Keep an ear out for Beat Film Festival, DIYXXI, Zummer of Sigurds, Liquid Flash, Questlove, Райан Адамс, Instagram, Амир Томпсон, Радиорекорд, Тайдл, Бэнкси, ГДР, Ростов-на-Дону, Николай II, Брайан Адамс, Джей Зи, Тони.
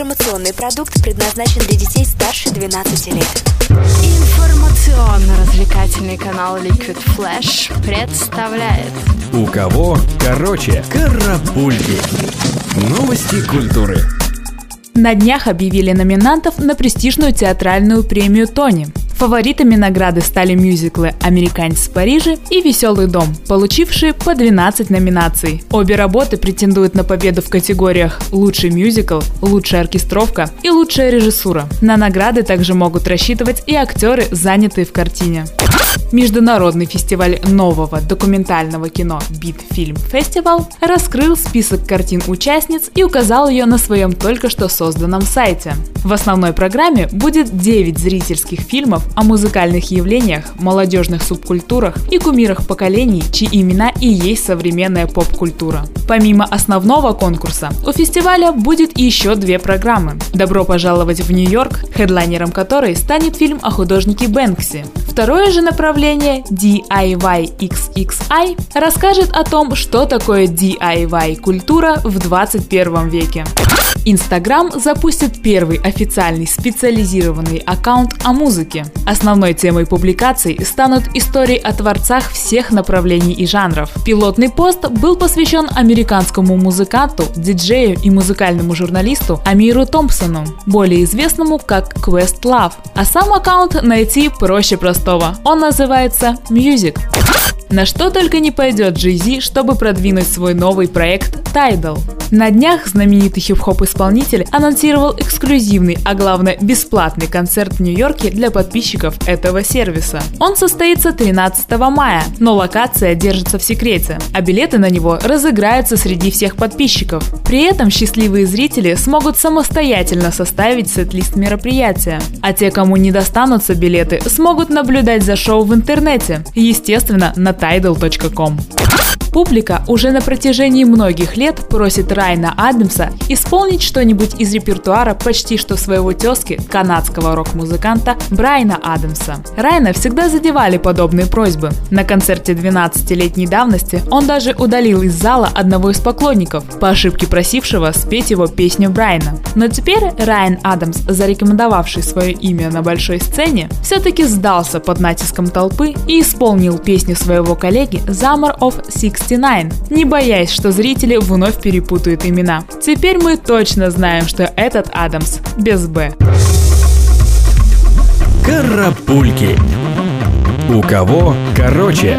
Информационный продукт предназначен для детей старше 12 лет. Информационно-развлекательный канал Liquid Flash представляет «У кого короче карапульки». Новости культуры. На днях объявили номинантов на престижную театральную премию «Тони». Фаворитами награды стали мюзиклы «Американец в Париже» и «Веселый дом», получившие по 12 номинаций. Обе работы претендуют на победу в категориях «Лучший мюзикл», «Лучшая оркестровка» и «Лучшая режиссура». На награды также могут рассчитывать и актеры, занятые в картине. Международный фестиваль нового документального кино Beat Film Festival раскрыл список картин участниц и указал ее на своем только что созданном сайте. В основной программе будет 9 зрительских фильмов о музыкальных явлениях, молодежных субкультурах и кумирах поколений, чьи имена и есть современная поп-культура. Помимо основного конкурса, у фестиваля будет еще 2 программы. «Добро пожаловать в Нью-Йорк», хедлайнером которой станет фильм о художнике Бэнкси. Второе же направление DIYXXI расскажет о том, что такое DIY-культура в 21 веке. Instagram запустит первый официальный специализированный аккаунт о музыке. Основной темой публикаций станут истории о творцах всех направлений и жанров. Пилотный пост был посвящен американскому музыканту, диджею и музыкальному журналисту Амиру Томпсону, более известному как Questlove. А сам аккаунт найти проще простого. Он называется Music. На что только не пойдет Джей Зи, чтобы продвинуть свой новый проект «Тайдл». На днях знаменитый хип-хоп-исполнитель анонсировал эксклюзивный, а главное бесплатный концерт в Нью-Йорке для подписчиков этого сервиса. Он состоится 13 мая, но локация держится в секрете, а билеты на него разыграются среди всех подписчиков. При этом счастливые зрители смогут самостоятельно составить сет-лист мероприятия, а те, кому не достанутся билеты, смогут наблюдать за шоу в интернете, естественно, на tidal.com. Публика уже на протяжении многих лет просит Райана Адамса исполнить что-нибудь из репертуара почти что своего тезки, канадского рок-музыканта Брайана Адамса. Райана всегда задевали подобные просьбы. На концерте 12-летней давности он даже удалил из зала одного из поклонников, по ошибке просившего спеть его песню Брайана. Но теперь Райан Адамс, зарекомендовавший свое имя на большой сцене, все-таки сдался под натиском толпы и исполнил песню своего коллеги Zummer of Sigurds, не боясь, что зрители вновь перепутают имена. Теперь мы точно знаем, что этот Адамс без «Б». Карапульки. У кого короче?